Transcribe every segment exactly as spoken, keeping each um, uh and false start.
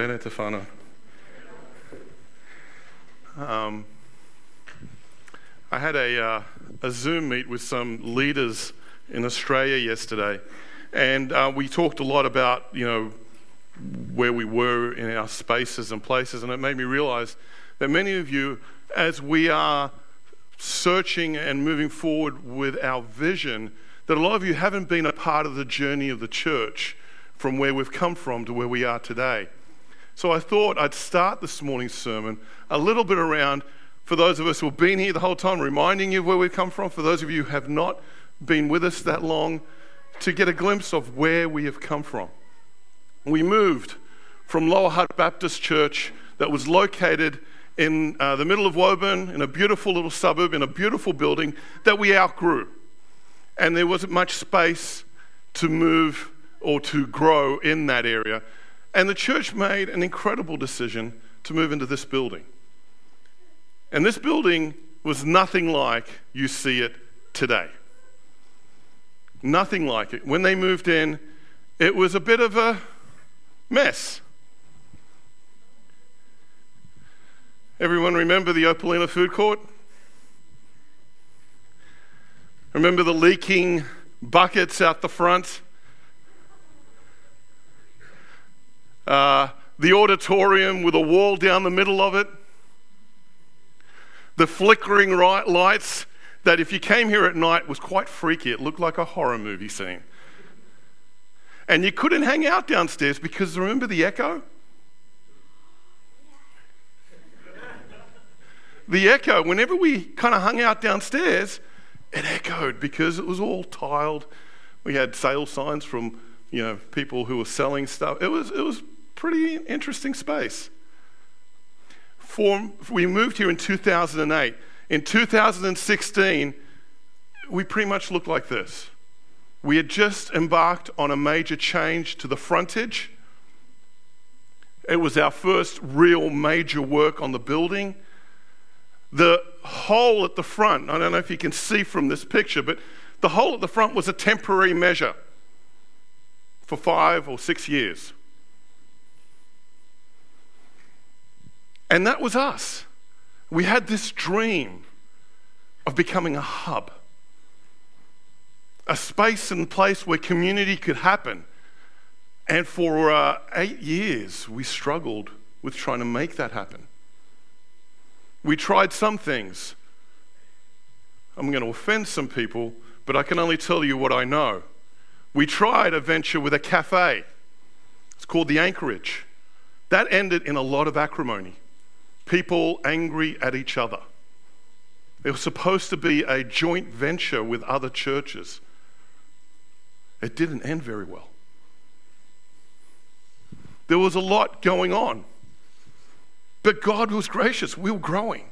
Korere te whānau. Um, I had a, uh, a Zoom meet with some leaders in Australia yesterday, and uh, we talked a lot about, you know, where we were in our spaces and places, and it made me realize that many of you, as we are searching and moving forward with our vision, that a lot of you haven't been a part of the journey of the church from where we've come from to where we are today. So I thought I'd start this morning's sermon a little bit around, for those of us who have been here the whole time, reminding you of where we've come from, for those of you who have not been with us that long, to get a glimpse of where we have come from. We moved from Lower Hutt Baptist Church that was located in uh, the middle of Woburn, in a beautiful little suburb, in a beautiful building that we outgrew. And there wasn't much space to move or to grow in that area. And the church made an incredible decision to move into this building. And this building was nothing like you see it today. Nothing like it. When they moved in, it was a bit of a mess. Everyone remember the Opalina food court? Remember the leaking buckets out the front? Uh, the auditorium with a wall down the middle of it? The flickering right lights that, if you came here at night, was quite freaky. It looked like a horror movie scene. And you couldn't hang out downstairs because, remember the echo? The echo, whenever we kind of hung out downstairs, it echoed because it was all tiled. We had sale signs from, you know, people who were selling stuff. It was it was pretty interesting space. For, we moved here in two thousand eight. In two thousand sixteen, we pretty much looked like this. We had just embarked on a major change to the frontage. It was our first real major work on the building. The hole at the front, I don't know if you can see from this picture, but the hole at the front was a temporary measure for five or six years. And that was us. We had this dream of becoming a hub, a space and place where community could happen. And for uh, eight years, we struggled with trying to make that happen. We tried some things. I'm going to offend some people, but I can only tell you what I know. We tried a venture with a cafe. It's called The Anchorage. That ended in a lot of acrimony. People angry at each other. It was supposed to be a joint venture with other churches. It didn't end very well. There was a lot going on. But God was gracious. We were growing.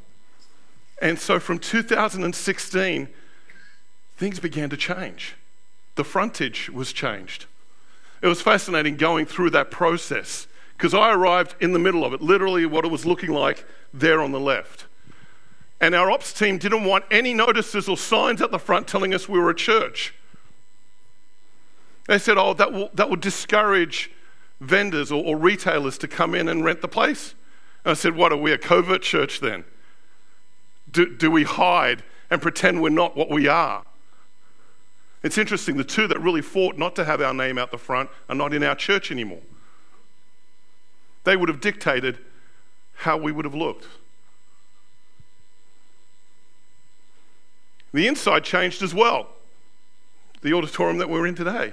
And so from two thousand sixteen, things began to change. The frontage was changed. It was fascinating going through that process because I arrived in the middle of it, literally what it was looking like there on the left. And our ops team didn't want any notices or signs at the front telling us we were a church. They said, oh, that will, that will discourage vendors or, or retailers to come in and rent the place. I said, what are we, a covert church then? Do, do we hide and pretend we're not what we are? It's interesting, the two that really fought not to have our name out the front are not in our church anymore. They would have dictated how we would have looked. The inside changed as well. The auditorium that we're in today.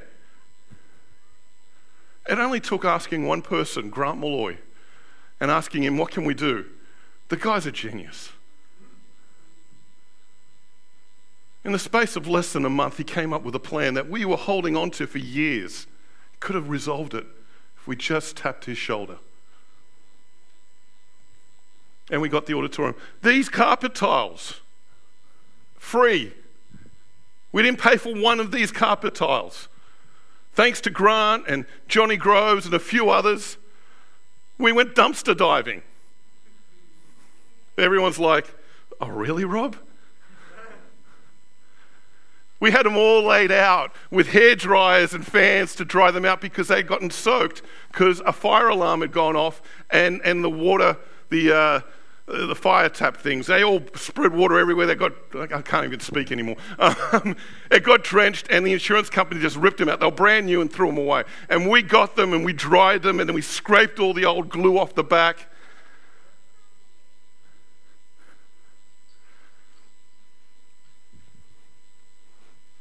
It only took asking one person, Grant Malloy, and asking him, what can we do? The guy's a genius. In the space of less than a month, he came up with a plan that we were holding on to for years. Could have resolved it if we just tapped his shoulder. And we got the auditorium. These carpet tiles, free. We didn't pay for one of these carpet tiles. Thanks to Grant and Johnny Groves and a few others, we went dumpster diving. Everyone's like, oh really, Rob? We had them all laid out with hair dryers and fans to dry them out because they'd gotten soaked because a fire alarm had gone off and, and the water, the uh, the fire tap things, they all spread water everywhere. They got, I can't even speak anymore. Um, it got drenched and the insurance company just ripped them out. They were brand new and threw them away. And we got them and we dried them and then we scraped all the old glue off the back.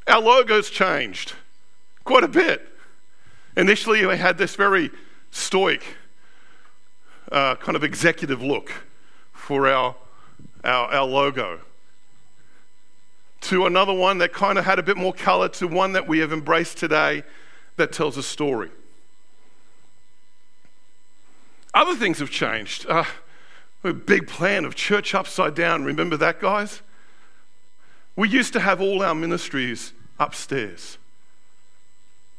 Our logo's changed quite a bit. Initially, we had this very stoic uh, kind of executive look for our, our our logo, to another one that kind of had a bit more color, to one that we have embraced today that tells a story. Other things have changed. Uh, a big plan of Church Upside Down. Remember that, guys? We used to have all our ministries upstairs.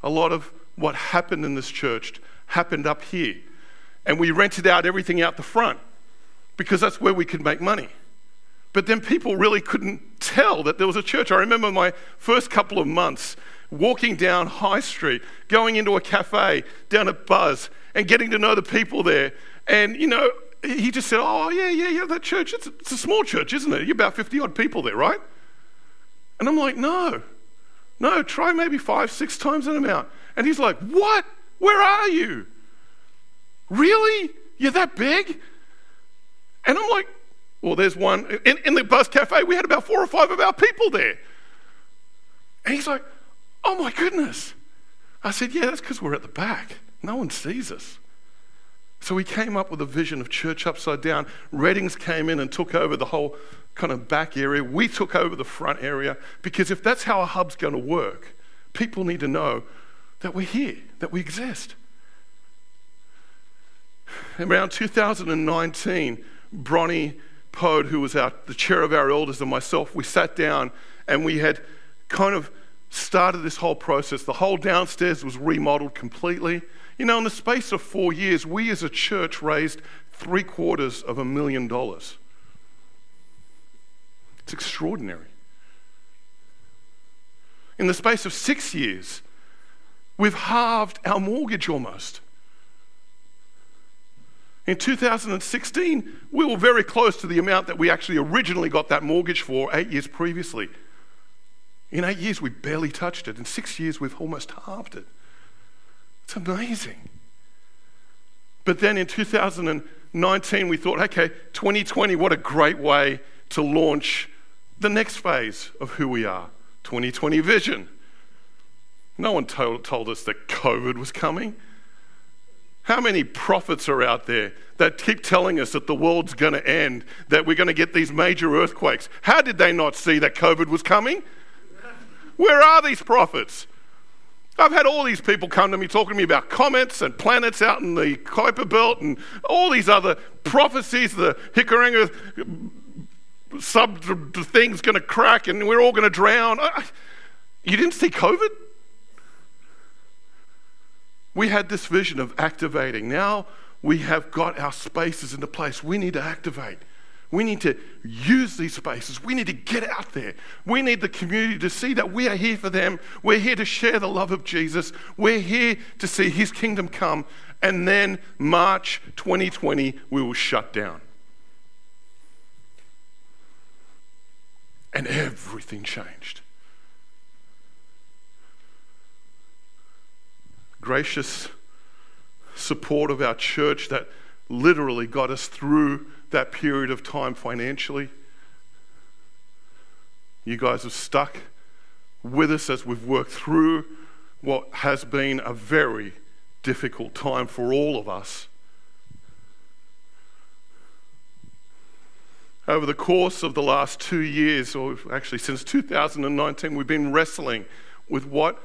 A lot of what happened in this church happened up here. And we rented out everything out the front because that's where we could make money. But then people really couldn't tell that there was a church. I remember my first couple of months walking down High Street, going into a cafe down at Buzz and getting to know the people there. And, you know, he just said, oh, yeah, yeah, yeah, that church, it's, it's a small church, isn't it? You're about fifty-odd people there, right? And I'm like, no, no, try maybe five, six times that amount. And he's like, what? Where are you? Really? You're that big? And I'm like, well, there's one. In, in the Buzz Cafe, we had about four or five of our people there. And he's like, oh my goodness. I said, yeah, that's because we're at the back. No one sees us. So we came up with a vision of Church Upside Down. Reddings came in and took over the whole kind of back area. We took over the front area because if that's how a hub's going to work, people need to know that we're here, that we exist. Around two thousand nineteen, Bronnie Pod, who was our, the chair of our elders, and myself, we sat down and we had kind of started this whole process. The whole downstairs was remodeled completely. You know, in the space of four years, we as a church raised three quarters of a million dollars. It's extraordinary. In the space of six years, we've halved our mortgage almost. In two thousand sixteen, we were very close to the amount that we actually originally got that mortgage for eight years previously. In eight years, we barely touched it. In six years, we've almost halved it. It's amazing. But then in two thousand nineteen, we thought, okay, twenty twenty, what a great way to launch the next phase of who we are, twenty twenty vision. No one told, told us that COVID was coming. How many prophets are out there that keep telling us that the world's going to end, that we're going to get these major earthquakes? How did they not see that COVID was coming? Where are these prophets? I've had all these people come to me talking to me about comets and planets out in the Kuiper Belt and all these other prophecies, the Hikurangi sub the thing's going to crack and we're all going to drown. I, I, you didn't see COVID? We had this vision of activating. Now we have got our spaces into place. We need to activate. We need to use these spaces. We need to get out there. We need the community to see that we are here for them. We're here to share the love of Jesus. We're here to see his kingdom come. And then March twenty twenty, we will shut down. And everything changed. Gracious support of our church that literally got us through that period of time financially. You guys have stuck with us as we've worked through what has been a very difficult time for all of us. Over the course of the last two years, or actually since two thousand nineteen, we've been wrestling with what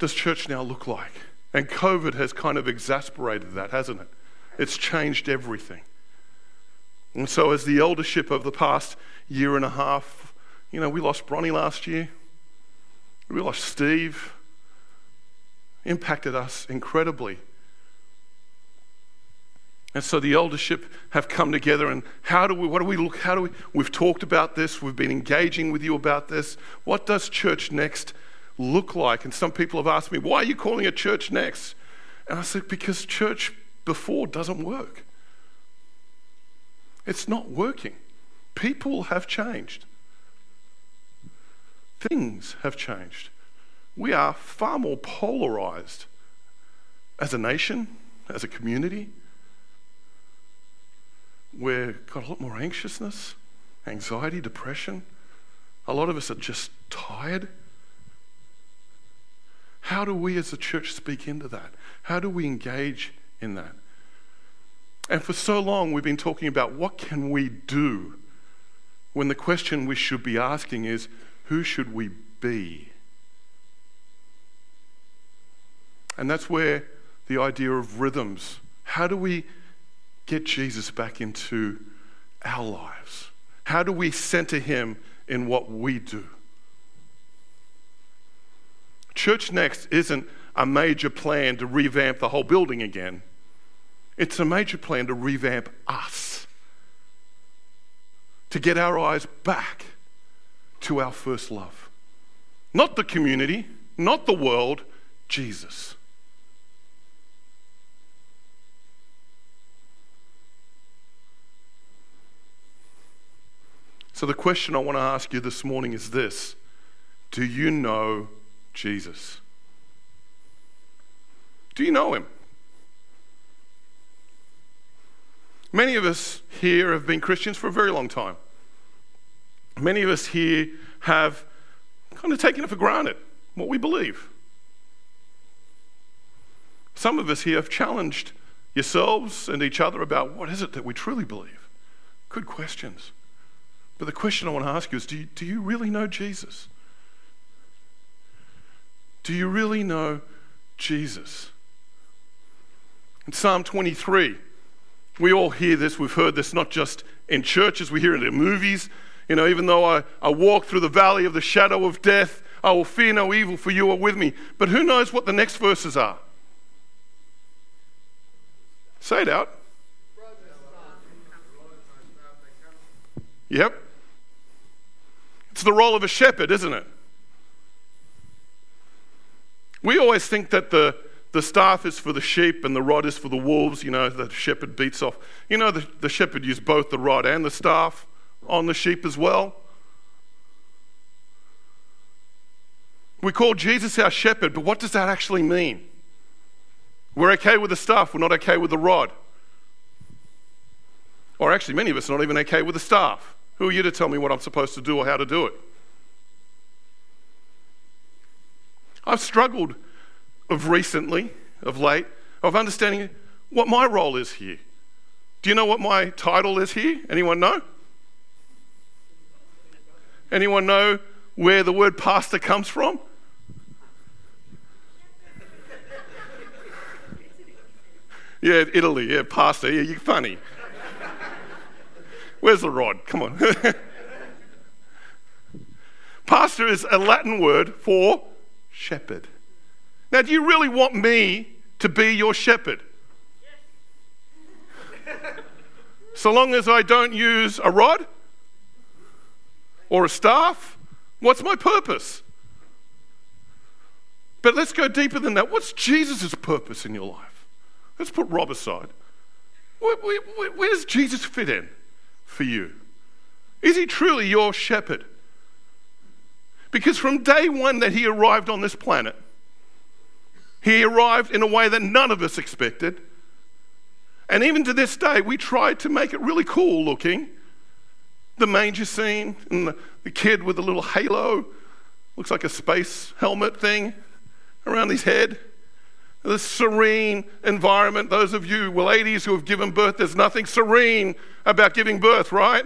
does church now look like? And COVID has kind of exacerbated that, hasn't it? It's changed everything. And so as the eldership of the past year and a half, you know, we lost Bronnie last year. We lost Steve. Impacted us incredibly. And so the eldership have come together, and how do we, what do we look, how do we, we've talked about this, we've been engaging with you about this. What does Church Next look like? And some people have asked me, why are you calling it Church Next? And I said, because church before doesn't work. It's not working. People have changed. Things have changed. We are far more polarized as a nation, as a community. We've got a lot more anxiousness, anxiety, depression. A lot of us are just tired. How do we as a church speak into that? How do we engage in that? And for so long we've been talking about what can we do, when the question we should be asking is, who should we be? And that's where the idea of rhythms, how do we get Jesus back into our lives? How do we center him in what we do? Church Next isn't a major plan to revamp the whole building again. It's a major plan to revamp us, to get our eyes back to our first love. Not the community, not the world, Jesus. So the question I want to ask you this morning is this: do you know Jesus? Do you know him? Many of us here have been Christians for a very long time. Many of us here have kind of taken it for granted what we believe. Some of us here have challenged yourselves and each other about what is it that we truly believe. Good questions. But the question I want to ask you is, do you, do you really know Jesus? Do you really know Jesus? In Psalm twenty-three, we all hear this, we've heard this not just in churches, we hear it in movies. You know, even though I, I walk through the valley of the shadow of death, I will fear no evil, for you are with me. But who knows what the next verses are? Say it out. Yep. It's the role of a shepherd, isn't it? We always think that the, the staff is for the sheep and the rod is for the wolves. You know, the shepherd beats off. You know, the, the shepherd used both the rod and the staff on the sheep as well. We call Jesus our shepherd, but what does that actually mean? We're okay with the staff, we're not okay with the rod. Or actually, many of us are not even okay with the staff. Who are you to tell me what I'm supposed to do or how to do it? I've struggled of recently, of late, of understanding what my role is here. Do you know what my title is here? Anyone know? Anyone know where the word pastor comes from? Yeah, Italy, yeah, pastor, yeah, you're funny. Where's the rod? Come on. Pastor is a Latin word for shepherd. Now, do you really want me to be your shepherd? Yes. So long as I don't use a rod or a staff, what's my purpose? But let's go deeper than that. What's Jesus' purpose in your life? Let's put Rob aside. Where, where, where does Jesus fit in for you? Is he truly your shepherd? Because from day one that he arrived on this planet, he arrived in a way that none of us expected. And even to this day, we tried to make it really cool looking. The manger scene and the, the kid with the little halo, looks like a space helmet thing around his head. The serene environment. Those of you, well, ladies who have given birth, there's nothing serene about giving birth, right?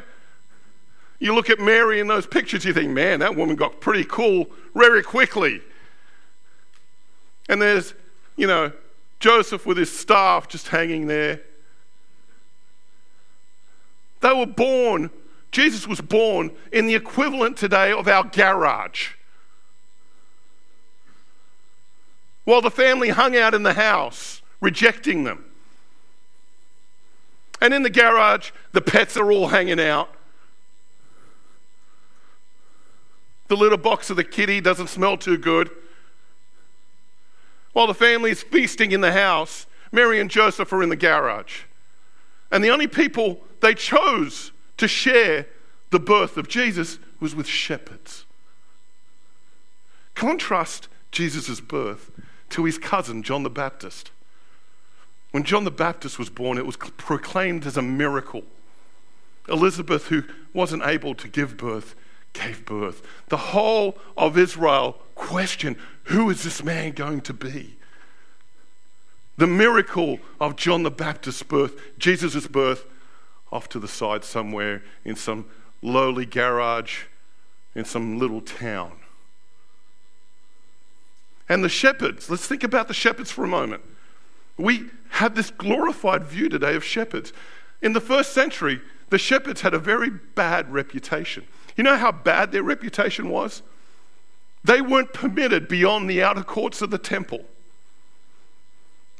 You look at Mary in those pictures, you think, man, that woman got pretty cool very quickly. And there's, you know, Joseph with his staff just hanging there. They were born, Jesus was born in the equivalent today of our garage. While the family hung out in the house, rejecting them. And in the garage, the pets are all hanging out. The little box of the kitty doesn't smell too good. While the family is feasting in the house, Mary and Joseph are in the garage. And the only people they chose to share the birth of Jesus was with shepherds. Contrast Jesus' birth to his cousin, John the Baptist. When John the Baptist was born, it was proclaimed as a miracle. Elizabeth, who wasn't able to give birth, gave birth. The whole of Israel questioned, who is this man going to be? The miracle of John the Baptist's birth, Jesus' birth, off to the side somewhere in some lowly garage in some little town. And the shepherds, let's think about the shepherds for a moment. We have this glorified view today of shepherds. In the first century, the shepherds had a very bad reputation. You know how bad their reputation was? They weren't permitted beyond the outer courts of the temple.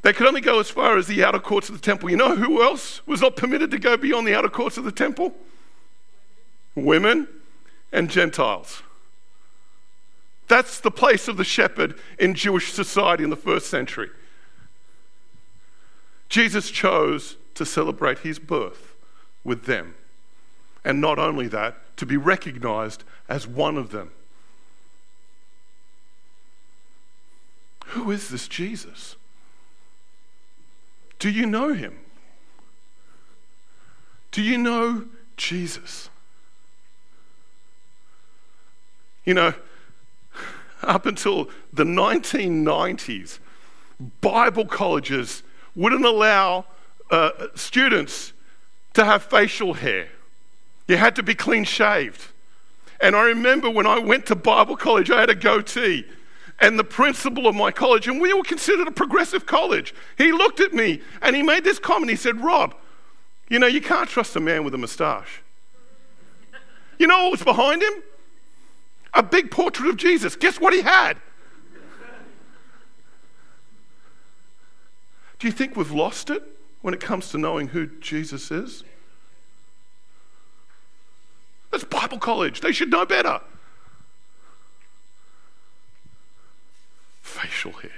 They could only go as far as the outer courts of the temple. You know who else was not permitted to go beyond the outer courts of the temple? Women and Gentiles. That's the place of the shepherd in Jewish society in the first century. Jesus chose to celebrate his birth with them. And not only that, to be recognized as one of them. Who is this Jesus? Do you know him? Do you know Jesus? You know, up until the nineteen nineties, Bible colleges wouldn't allow uh, students to have facial hair. You had to be clean shaved. And I remember when I went to Bible college, I had a goatee. And the principal of my college, and we were considered a progressive college, he looked at me and he made this comment. He said, "Rob, you know, you can't trust a man with a moustache." You know what was behind him? A big portrait of Jesus. Guess what he had? Do you think we've lost it when it comes to knowing who Jesus is? That's Bible college. They should know better. Facial hair.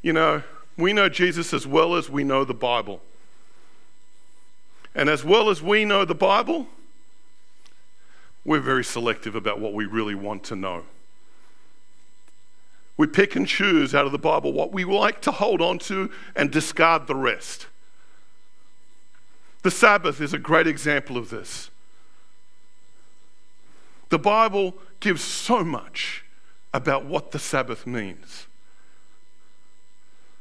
You know, we know Jesus as well as we know the Bible. And as well as we know the Bible, we're very selective about what we really want to know. We pick and choose out of the Bible what we like to hold on to and discard the rest. The Sabbath is a great example of this. The Bible gives so much about what the Sabbath means.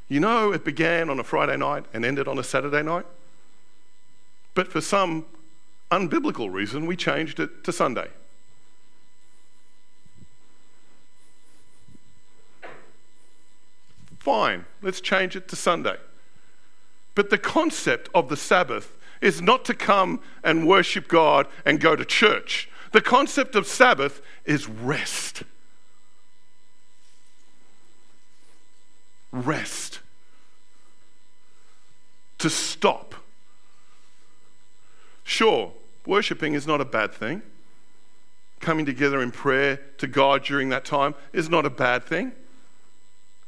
You know, it began on a Friday night and ended on a Saturday night. But for some unbiblical reason, we changed it to Sunday. Fine, let's change it to Sunday. But the concept of the Sabbath is not to come and worship God and go to church. The concept of Sabbath is rest. Rest. To stop. Sure, worshipping is not a bad thing. Coming together in prayer to God during that time is not a bad thing.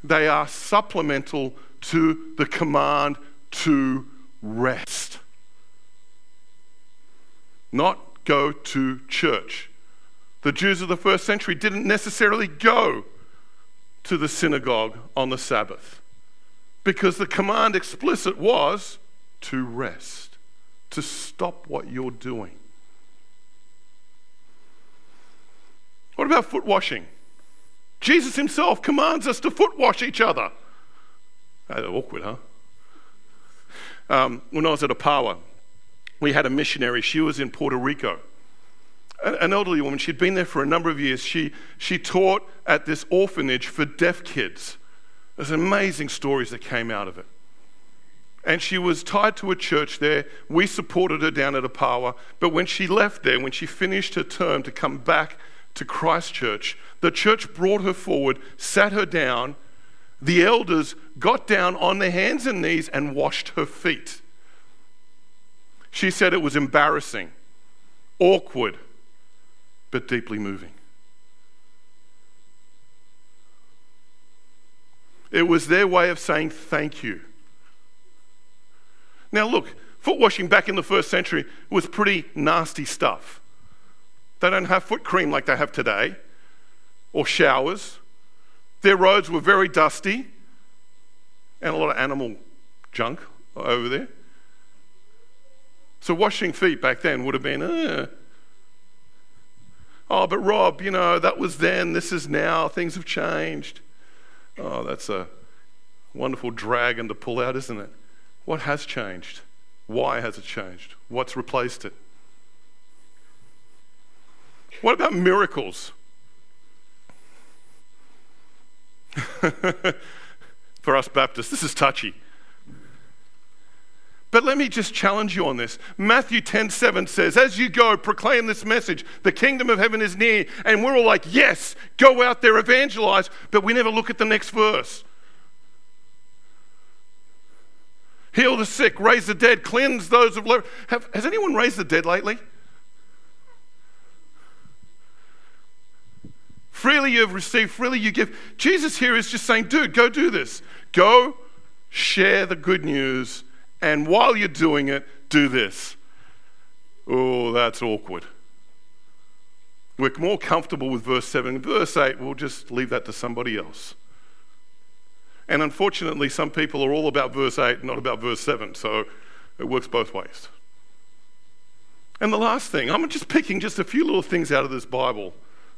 They are supplemental to the command to rest. Not go to church. The Jews of the first century didn't necessarily go to the synagogue on the Sabbath because the command explicit was to rest, to stop what you're doing. What about foot washing? Jesus himself commands us to foot wash each other. That's awkward, huh? Um, when I was at Apawa, we had a missionary. She was in Puerto Rico, an elderly woman. She'd been there for a number of years. She she taught at this orphanage for deaf kids. There's amazing stories that came out of it. And she was tied to a church there. We supported her down at Apawa. But when she left there, when she finished her term to come back to Christ Church. The church brought her forward, sat her down. The elders got down on their hands and knees and washed her feet. She said it was embarrassing, awkward, but deeply moving. It was their way of saying thank you. Now look, foot washing back in the first century was pretty nasty stuff. They don't have foot cream like they have today, or showers. Their roads were very dusty, and a lot of animal junk over there. So washing feet back then would have been, uh, oh, but Rob, you know, that was then, this is now, things have changed. Oh, that's a wonderful dragon to pull out, isn't it? What has changed? Why has it changed? What's replaced it? What about miracles? For us Baptists, this is touchy. But let me just challenge you on this. Matthew ten seven says, as you go, proclaim this message, the kingdom of heaven is near. And we're all like, yes, go out there, evangelize. But we never look at the next verse. Heal the sick, raise the dead, cleanse those of leprosy. Has anyone raised the dead lately? Freely you've received, freely you give. Jesus here is just saying, dude, go do this. Go share the good news, and while you're doing it, do this. Oh, that's awkward. We're more comfortable with verse seven. Verse eight, we'll just leave that to somebody else. And unfortunately, some people are all about verse eight, not about verse seven, so it works both ways. And the last thing, I'm just picking just a few little things out of this Bible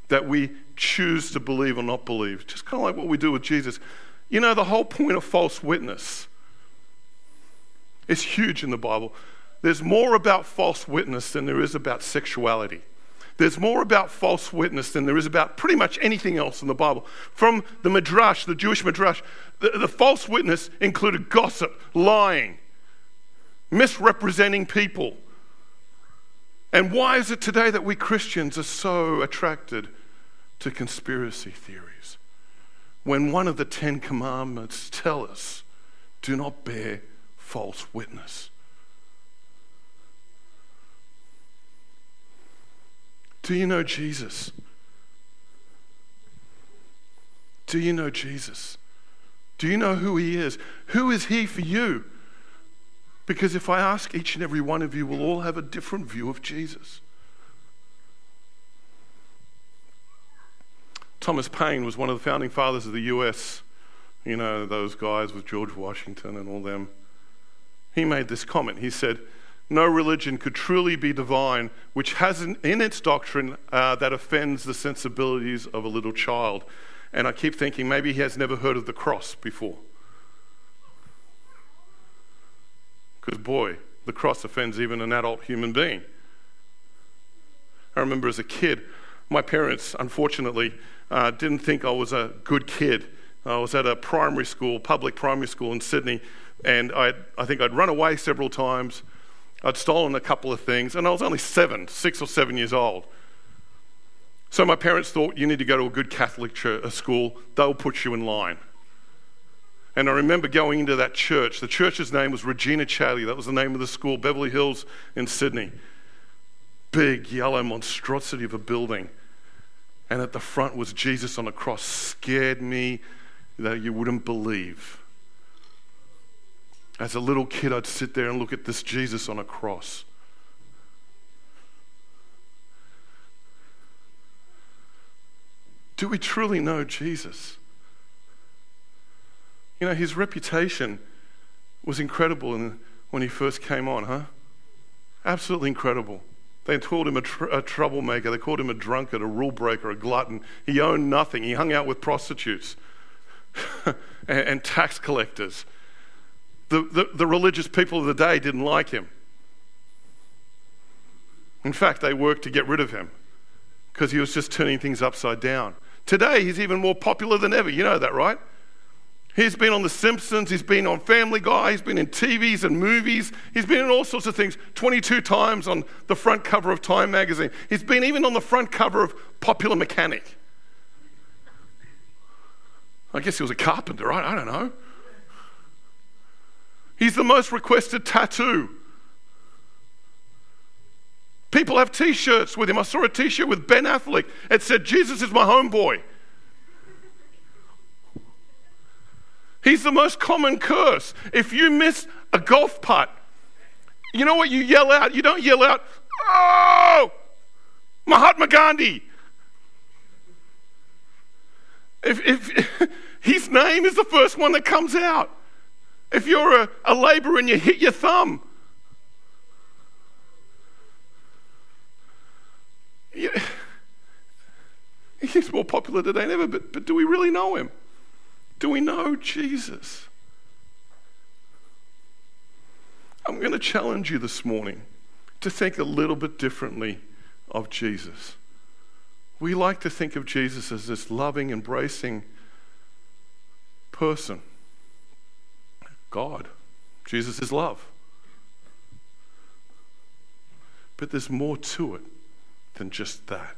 that we choose to believe or not believe, just kind of like what we do with Jesus. You know, the whole point of false witness is huge in the Bible. There's more about false witness than there is about sexuality. There's more about false witness than there is about pretty much anything else in the Bible. From the Midrash, the Jewish Midrash, the, the false witness included gossip, lying, misrepresenting people. And why is it today that we Christians are so attracted to conspiracy theories when one of the Ten Commandments tell us, do not bear false witness? Do you know Jesus? Do you know Jesus? Do you know who he is? Who is he for you? Because if I ask each and every one of you, we'll all have a different view of Jesus. Thomas Paine was one of the founding fathers of the U S. You know, those guys with George Washington and all them. He made this comment. He said, no religion could truly be divine which has in its doctrine uh, that offends the sensibilities of a little child. And I keep thinking, maybe he has never heard of the cross before. Because boy, the cross offends even an adult human being. I remember as a kid, my parents, unfortunately, uh, didn't think I was a good kid. I was at a primary school, public primary school in Sydney, and I I think I'd run away several times. I'd stolen a couple of things, and I was only seven, six or seven years old. So my parents thought, you need to go to a good Catholic church, a school, they'll put you in line. And I remember going into that church. The church's name was Regina Chaley. That was the name of the school, Beverly Hills in Sydney. Big yellow monstrosity of a building. And at the front was Jesus on a cross. Scared me that you wouldn't believe. As a little kid, I'd sit there and look at this Jesus on a cross. Do we truly know Jesus? You know, his reputation was incredible in, when he first came on, huh? Absolutely incredible. They called him a, tr- a troublemaker. They called him a drunkard, a rule breaker, a glutton. He owned nothing. He hung out with prostitutes and, and tax collectors. The, the, the religious people of the day didn't like him. In fact, they worked to get rid of him because he was just turning things upside down. Today, he's even more popular than ever. You know that, right? He's been on The Simpsons, he's been on Family Guy, he's been in T Vs and movies, he's been in all sorts of things, twenty-two times on the front cover of Time magazine. He's been even on the front cover of Popular Mechanic. I guess he was a carpenter, right? I don't know. He's the most requested tattoo. People have t-shirts with him. I saw a t-shirt with Ben Affleck. It said, "Jesus is my homeboy." He's the most common curse. If you miss a golf putt, you know what you yell out? You don't yell out, "Oh, Mahatma Gandhi." If, if his name is the first one that comes out. If you're a, a laborer and you hit your thumb, you, he's more popular today than ever, but, but do we really know him? Do we know Jesus? I'm going to challenge you this morning to think a little bit differently of Jesus. We like to think of Jesus as this loving, embracing person. God. Jesus is love. But there's more to it than just that.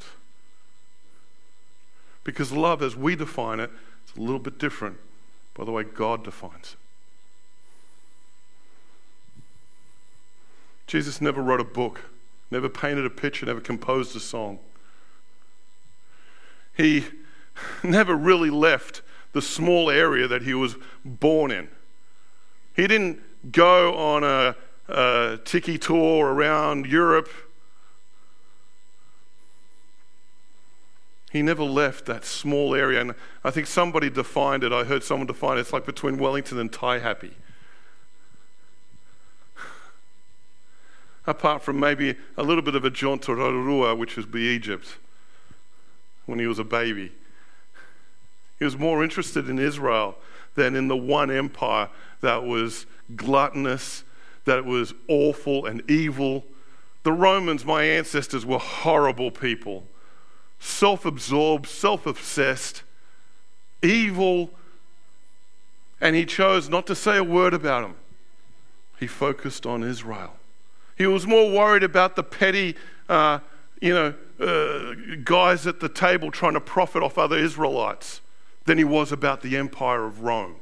Because love, as we define it, a little bit different by the way God defines it. Jesus never wrote a book, never painted a picture, never composed a song. He never really left the small area that he was born in. He didn't go on a, a tiki tour around Europe. He never left that small area, and I think somebody defined it. I heard someone define it. It's like between Wellington and Thai Happy. Apart from maybe a little bit of a jaunt to Rotorua, which would be Egypt, when he was a baby. He was more interested in Israel than in the one empire that was gluttonous, that was awful and evil. The Romans, my ancestors, were horrible people. Self-absorbed, self-obsessed, evil, and he chose not to say a word about him. He focused on Israel. He was more worried about the petty, uh, you know, uh, guys at the table trying to profit off other Israelites than he was about the empire of Rome.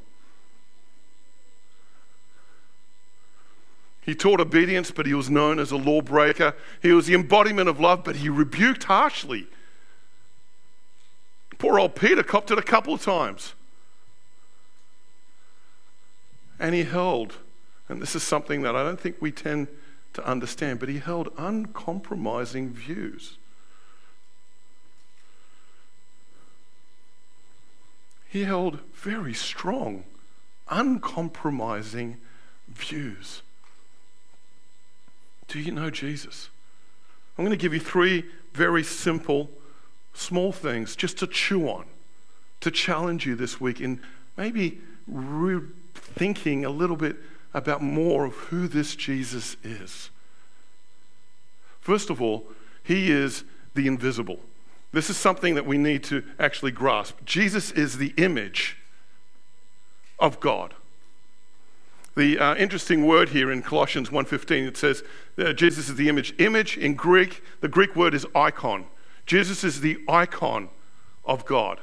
He taught obedience, but he was known as a lawbreaker. He was the embodiment of love, but he rebuked harshly. Poor old Peter copped it a couple of times. And he held, and this is something that I don't think we tend to understand, but he held uncompromising views. He held very strong, uncompromising views. Do you know Jesus? I'm going to give you three very simple small things just to chew on, to challenge you this week in maybe rethinking a little bit about more of who this Jesus is. First of all, he is the invisible. This is something that we need to actually grasp. Jesus is the image of God. The uh, interesting word here in Colossians one fifteen, it says uh, Jesus is the image. Image in Greek, the Greek word is icon. Jesus is the icon of God.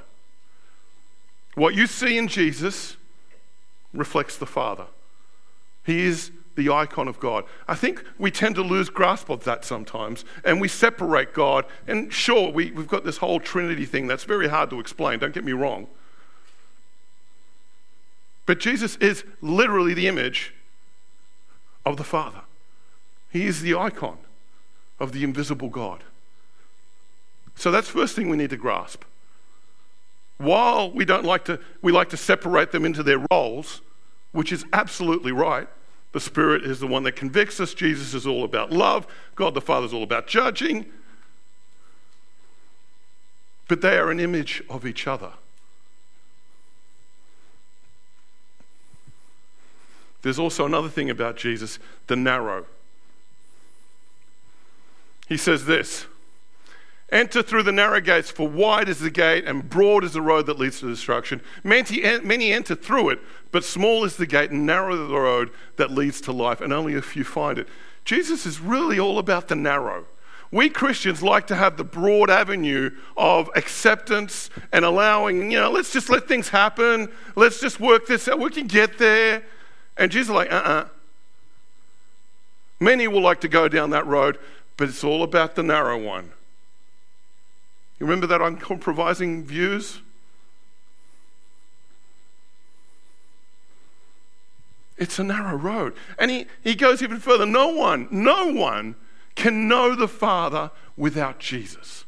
What you see in Jesus reflects the Father. He is the icon of God. I think we tend to lose grasp of that sometimes, and we separate God. And sure, we, we've got this whole Trinity thing that's very hard to explain, don't get me wrong. But Jesus is literally the image of the Father. He is the icon of the invisible God. So that's the first thing we need to grasp. While we don't like to, we like to separate them into their roles, which is absolutely right. The Spirit is the one that convicts us. Jesus is all about love. God the Father is all about judging. But they are an image of each other. There's also another thing about Jesus, the narrow. He says this, Enter through the narrow gates, for wide is the gate and broad is the road that leads to destruction. Many enter through it, but small is the gate and narrow the road that leads to life, and only a few find it. Jesus is really all about the narrow. We Christians like to have the broad avenue of acceptance and allowing, you know, let's just let things happen. Let's just work this out. We can get there. And Jesus is like, uh-uh. Many will like to go down that road, but it's all about the narrow one. You remember that uncompromising views? It's a narrow road. And he, he goes even further. No one, no one can know the Father without Jesus.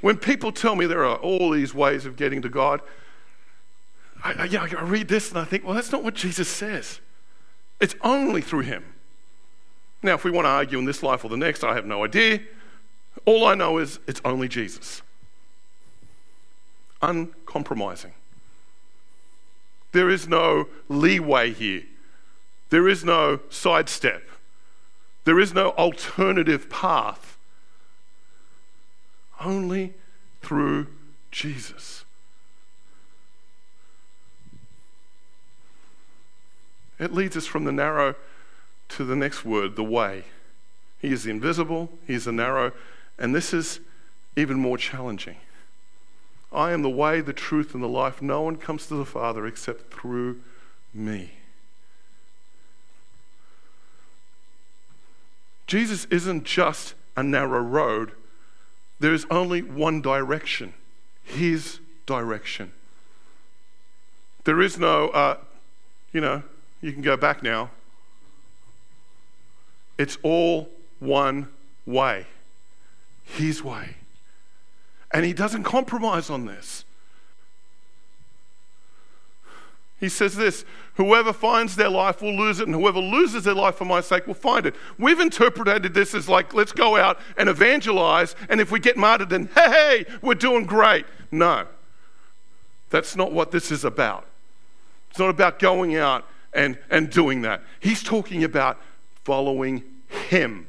When people tell me there are all these ways of getting to God, I, I, you know, I read this and I think, well, that's not what Jesus says. It's only through him. Now, if we want to argue in this life or the next, I have no idea. All I know is it's only Jesus. Uncompromising. There is no leeway here. There is no sidestep. There is no alternative path. Only through Jesus. It leads us from the narrow to the next word, the way. He is the invisible, he is the narrow, and this is even more challenging. I am the way, the truth, and the life. No one comes to the Father except through me. Jesus isn't just a narrow road. There is only one direction, his direction. There is no, uh, you know, you can go back now. It's all one way, his way. And he doesn't compromise on this. He says this, whoever finds their life will lose it, and whoever loses their life for my sake will find it. We've interpreted this as like, let's go out and evangelize, and if we get martyred, then hey, hey, we're doing great. No, that's not what this is about. It's not about going out and, and doing that. He's talking about following him.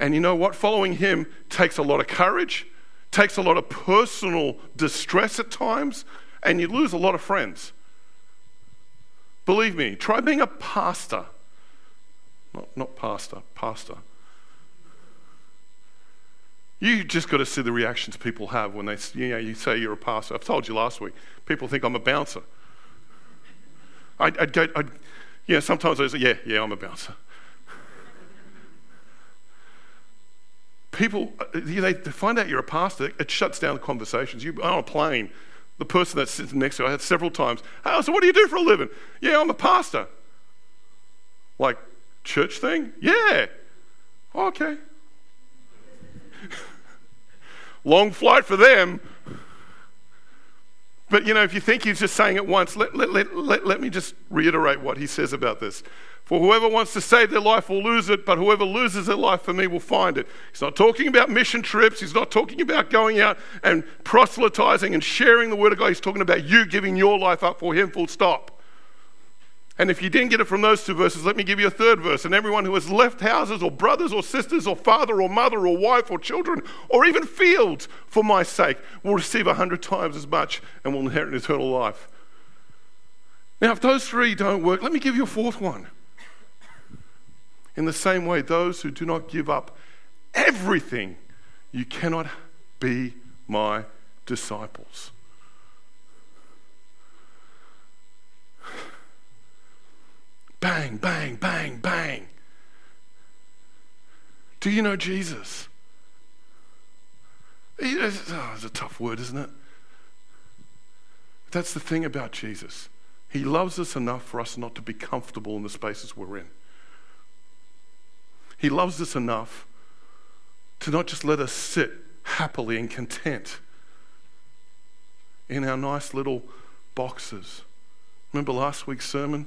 And you know what? Following him takes a lot of courage, takes a lot of personal distress at times, and you lose a lot of friends. Believe me, try being a pastor. Not, not pastor, pastor. You just got to see the reactions people have when they, you know, you say you're a pastor. I've told you last week, people think I'm a bouncer. I'd, I'd go, I'd, you know, sometimes I say, yeah, yeah, I'm a bouncer. People, you know, they find out you're a pastor, it shuts down the conversations. You're on a plane, the person that sits next to you, I had several times, oh, so what do you do for a living? Yeah, I'm a pastor. Like, church thing? Yeah. Oh, okay. Long flight for them. But, you know, if you think he's just saying it once, let, let, let, let, let me just reiterate what he says about this. For whoever wants to save their life will lose it, but whoever loses their life for me will find it. He's not talking about mission trips. He's not talking about going out and proselytizing and sharing the word of God. He's talking about you giving your life up for him, full stop. And if you didn't get it from those two verses, let me give you a third verse. And everyone who has left houses or brothers or sisters or father or mother or wife or children or even fields for my sake will receive a hundred times as much and will inherit eternal life. Now, if those three don't work, let me give you a fourth one. In the same way, those who do not give up everything, you cannot be my disciples. Bang, bang, bang, bang. Do you know Jesus? Oh, it's a tough word, isn't it? That's the thing about Jesus. He loves us enough for us not to be comfortable in the spaces we're in. He loves us enough to not just let us sit happily and content in our nice little boxes. Remember last week's sermon?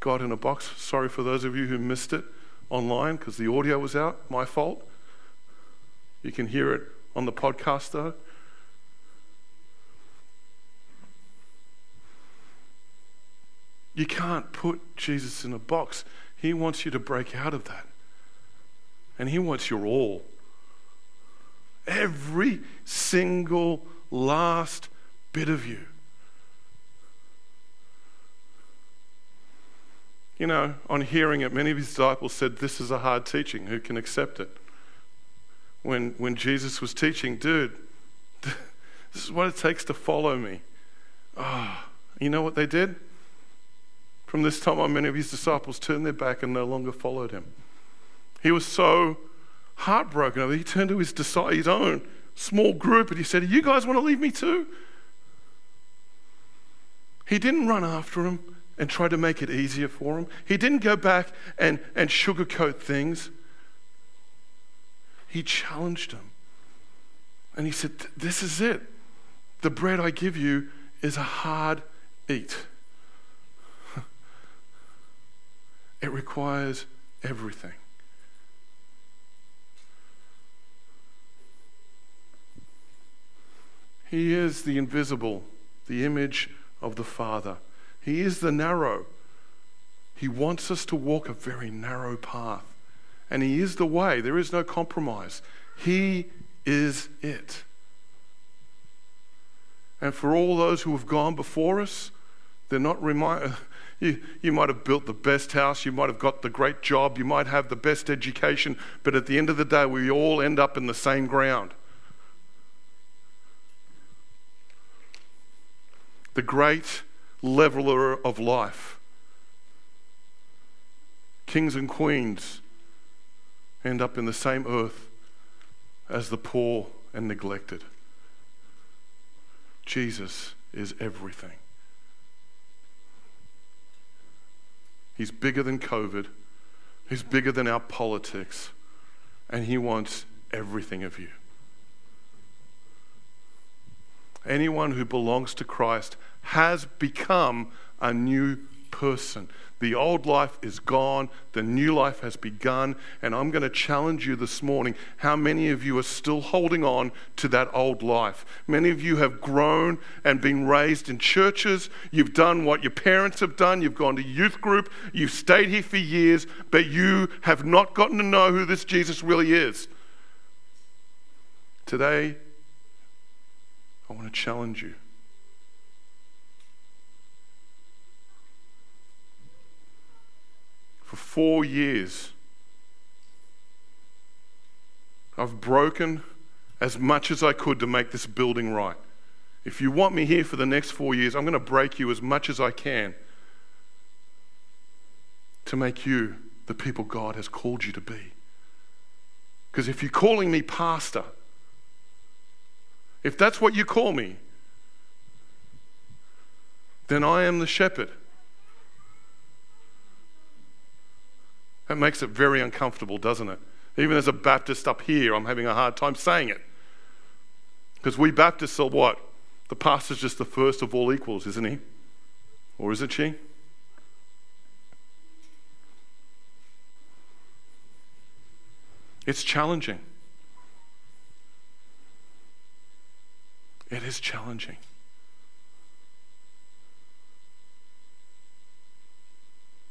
God in a box. Sorry for those of you who missed it online because the audio was out. My fault. You can hear it on the podcast though. You can't put Jesus in a box. He wants you to break out of that. And he wants your all. Every single last bit of you. You know, on hearing it, many of his disciples said, "This is a hard teaching. Who can accept it?" When when Jesus was teaching, dude, this is what it takes to follow me. Ah, oh, you know what they did? From this time on, many of his disciples turned their back and no longer followed him. He was so heartbroken. He turned to his disciples, his own small group, and he said, "You guys want to leave me too?" He didn't run after them and try to make it easier for him. He didn't go back and, and sugarcoat things. He challenged him. And he said, "This is it. The bread I give you is a hard eat. It requires everything." He is the invisible, the image of the Father. He is the narrow. He wants us to walk a very narrow path. And he is the way. There is no compromise. He is it. And for all those who have gone before us, they're not reminded. You, you might have built the best house, you might have got the great job, you might have the best education, but at the end of the day, we all end up in the same ground. The great leveler of life. Kings and queens end up in the same earth as the poor and neglected. Jesus is everything. He's bigger than COVID. He's bigger than our politics. And he wants everything of you. Anyone who belongs to Christ has become a new person. The old life is gone. The new life has begun. And I'm going to challenge you this morning. How many of you are still holding on to that old life? Many of you have grown and been raised in churches. You've done what your parents have done. You've gone to youth group. You've stayed here for years, but you have not gotten to know who this Jesus really is. Today, I want to challenge you. For four years, I've broken as much as I could to make this building right. If you want me here for the next four years, I'm going to break you as much as I can to make you the people God has called you to be. Because if you're calling me pastor, if that's what you call me, then I am the shepherd. That makes it very uncomfortable, doesn't it? Even as a Baptist up here, I'm having a hard time saying it. Because we Baptists are what? The pastor's just the first of all equals, isn't he? Or isn't she? It's challenging. It is challenging.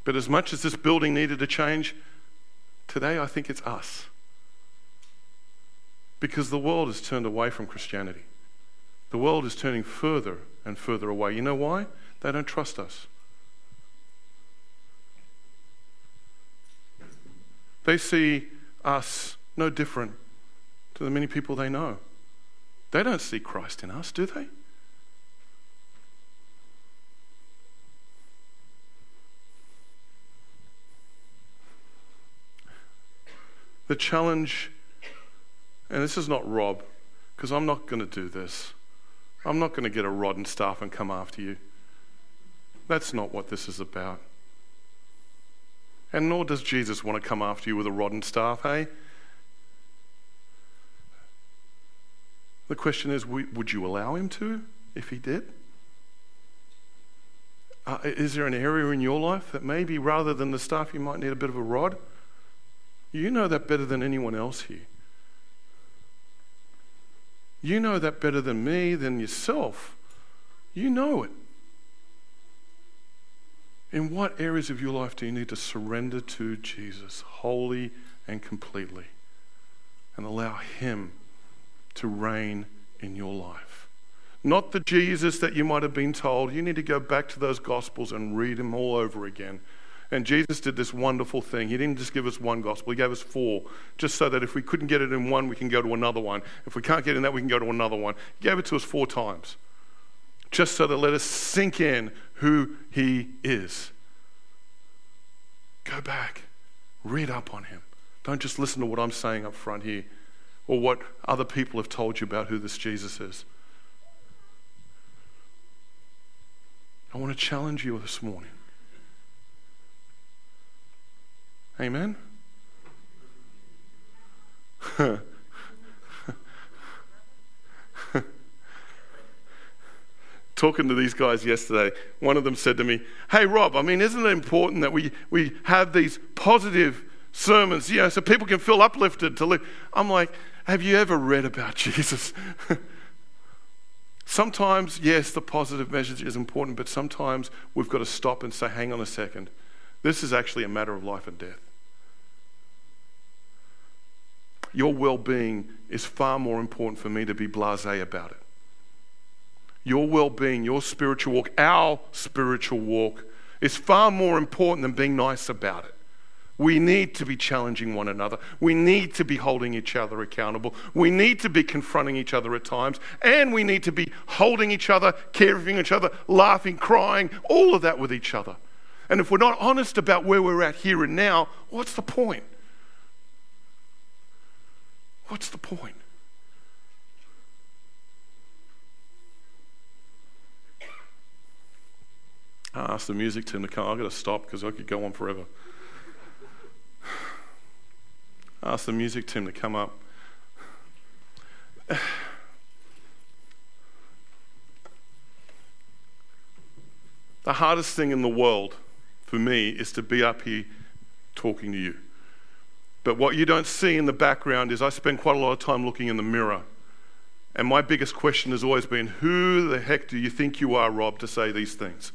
But as much as this building needed to change, today I think it's us. Because the world has turned away from Christianity. The world is turning further and further away. You know why? They don't trust us. They see us no different to the many people they know. They don't see Christ in us, do they? The challenge, and this is not Rob, because I'm not going to do this. I'm not going to get a rod and staff and come after you. That's not what this is about. And nor does Jesus want to come after you with a rod and staff, hey? The question is, would you allow him to if he did? Uh, is there an area in your life that maybe rather than the staff you might need a bit of a rod? You know that better than anyone else here. You know that better than me, than yourself. You know it. In what areas of your life do you need to surrender to Jesus wholly and completely, and allow him to reign in your life. Not the Jesus that you might have been told. You need to go back to those Gospels and read them all over again. And Jesus did this wonderful thing. He didn't just give us one gospel. He gave us four, just so that if we couldn't get it in one, we can go to another one. If we can't get it in that, we can go to another one. He gave it to us four times, just so that let us sink in who he is. Go back. Read up on him. Don't just listen to what I'm saying up front here or what other people have told you about who this Jesus is. I want to challenge you this morning. Amen? Talking to these guys yesterday, one of them said to me, "Hey Rob, I mean, isn't it important that we, we have these positive sermons, you know, so people can feel uplifted to live?" I'm like, have you ever read about Jesus? Sometimes, yes, the positive message is important, but sometimes we've got to stop and say, hang on a second. This is actually a matter of life and death. Your well-being is far more important for me to be blasé about it. Your well-being, your spiritual walk, our spiritual walk is far more important than being nice about it. We need to be challenging one another. We need to be holding each other accountable. We need to be confronting each other at times. And we need to be holding each other, caring for each other, laughing, crying, all of that with each other. And if we're not honest about where we're at here and now, what's the point? What's the point? I asked the music team to come. I've got to stop because I could go on forever. I asked the music team to come up. The hardest thing in the world for me is to be up here talking to you. But what you don't see in the background is I spend quite a lot of time looking in the mirror. And my biggest question has always been, who the heck do you think you are, Rob, to say these things?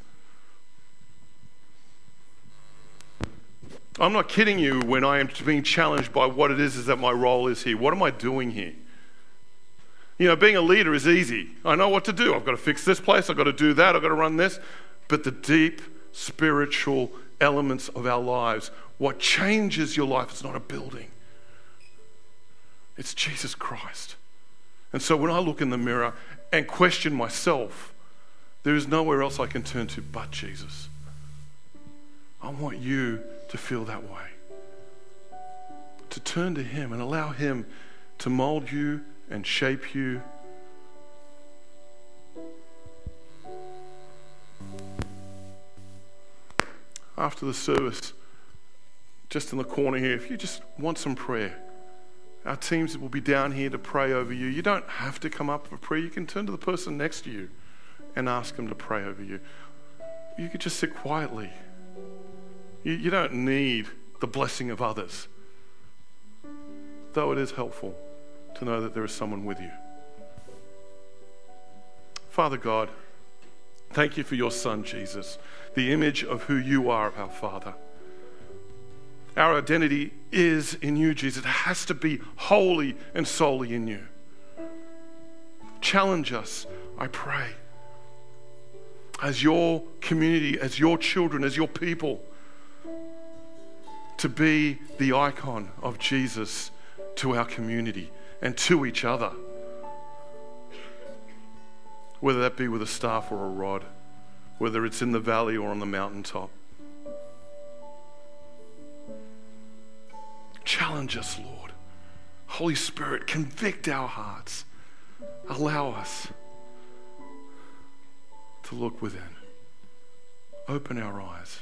I'm not kidding you when I am being challenged by what it is, is that my role is here. What am I doing here? You know, being a leader is easy. I know what to do. I've got to fix this place. I've got to do that. I've got to run this. But the deep spiritual elements of our lives, what changes your life, it's not a building. It's Jesus Christ. And so when I look in the mirror and question myself, there is nowhere else I can turn to but Jesus. I want you to feel that way. To turn to him and allow him to mold you and shape you. After the service, just in the corner here, if you just want some prayer, our teams will be down here to pray over you. You don't have to come up for prayer. You can turn to the person next to you and ask them to pray over you. You could just sit quietly. You, you don't need the blessing of others, though it is helpful to know that there is someone with you. Father God, thank you for your Son, Jesus, the image of who you are, our Father. Our identity is in you, Jesus. It has to be wholly and solely in you. Challenge us, I pray, as your community, as your children, as your people, to be the icon of Jesus to our community and to each other. Whether that be with a staff or a rod, whether it's in the valley or on the mountaintop. Challenge us, Lord. Holy Spirit, convict our hearts. Allow us to look within. Open our eyes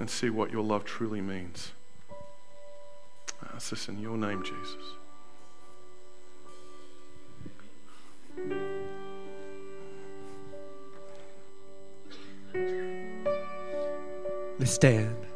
and see what your love truly means. I ask this in your name, Jesus. Let's stand.